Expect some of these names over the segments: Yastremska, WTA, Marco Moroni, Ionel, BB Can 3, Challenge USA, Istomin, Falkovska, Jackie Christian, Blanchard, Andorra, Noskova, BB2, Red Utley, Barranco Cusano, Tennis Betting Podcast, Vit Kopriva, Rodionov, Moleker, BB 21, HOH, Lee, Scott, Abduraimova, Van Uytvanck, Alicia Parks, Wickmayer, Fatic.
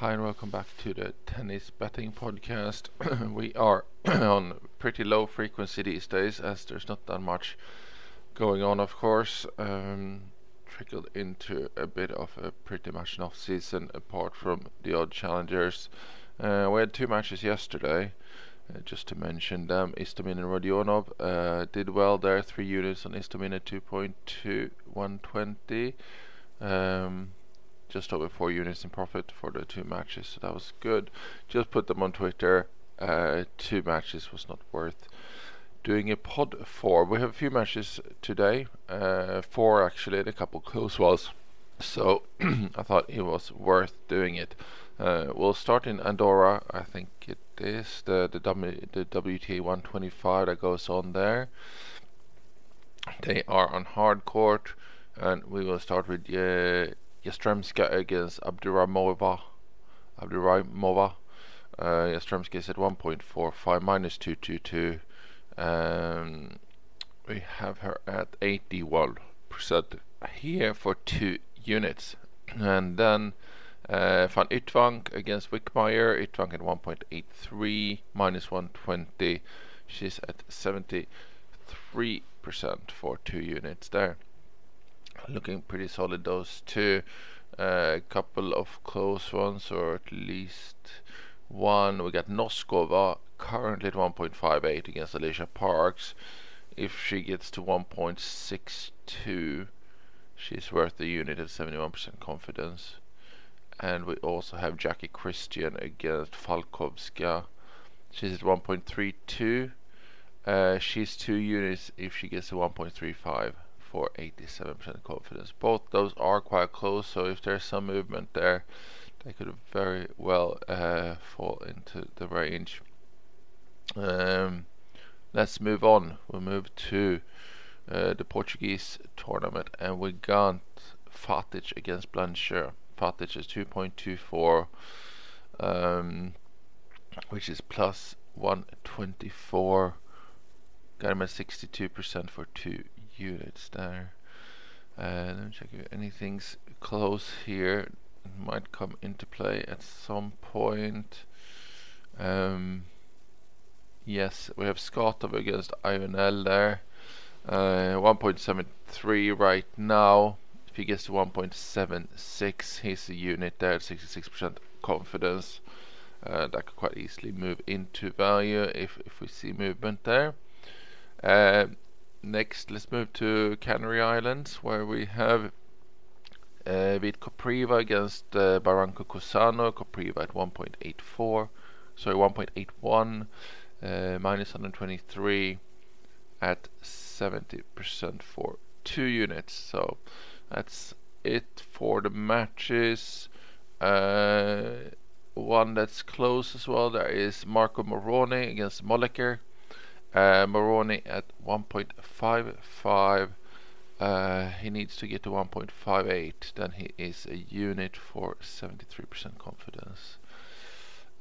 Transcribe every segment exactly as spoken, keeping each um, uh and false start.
Hi and welcome back to the Tennis Betting Podcast. We are on pretty low frequency these days as there's not that much going on, of course. Um, trickled into a bit of a pretty much an off season apart from the odd challengers. Uh, we had two matches yesterday, uh, just to mention them. Istomin and Rodionov uh, did well there, three units on Istomin at two point two, one twenty. Um, just over four units in profit for the two matches, so that was good. Just put them on Twitter. Uh, two matches was not worth doing a pod for. We have a few matches today, uh, four actually, and a couple close ones, so I thought it was worth doing it. Uh, we'll start in Andorra. I think it is the the, w, the W T A one twenty-five that goes on there. They are on hard court, and we will start with uh, Yastremska against Abduraimova. Abduraimova. Uh, Yastremska is at one point four five, minus two twenty-two. Um, we have her at eighty-one percent here for two units. And then uh, Van Uytvanck against Wickmayer. Uytvanck at one point eight three, minus one twenty. She's at seventy-three percent for two units there. Looking pretty solid, those two. A uh, couple of close ones, or at least one. We got Noskova currently at one point five eight against Alicia Parks. If she gets to one point six two, she's worth the unit at seventy-one percent confidence. And we also have Jackie Christian against Falkovska. She's at one point three two. Uh, she's two units if she gets to one point three five. For eighty-seven percent confidence. Both those are quite close, so if there's some movement there, they could very well uh, fall into the range. Um, let's move on. We'll move to uh, the Portuguese tournament, and we got Fatic against Blanchard. Fatic is two point two four, um, which is plus one twenty-four. Got him at sixty-two percent for two units there. Uh, let me check if anything's close here. It might come into play at some point. Um, yes, we have Scott up against Ionel there. Uh, one point seven three right now. If he gets to one point seven six, he's the unit there at sixty-six percent confidence. Uh, that could quite easily move into value if, if we see movement there. Uh, next, let's move to Canary Islands, where we have uh, Vit Kopriva against uh, Barranco Cusano. Kopriva at one point eight four, sorry, one point eight one, uh, minus one twenty-three at seventy percent for two units. So that's it for the matches. Uh, one that's close as well, there is Marco Moroni against Moleker. Uh, Moroni at one point five five, uh, he needs to get to one point five eight, then he is a unit for seventy-three percent confidence.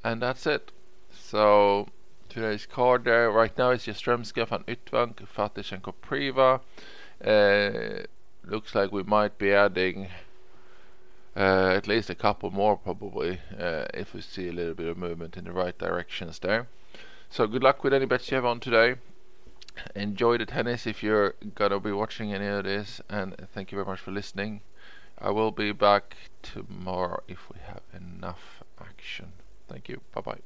And that's it. So today's card there right now is Yastremska, Van Uytvanck, Fatic and Kopriva. Uh, looks like we might be adding uh, at least a couple more probably, uh, if we see a little bit of movement in the right directions there. So good luck with any bets you have on today. Enjoy the tennis if you're gonna be watching any of this, and thank you very much for listening. I will be back tomorrow if we have enough action. Thank you. Bye bye.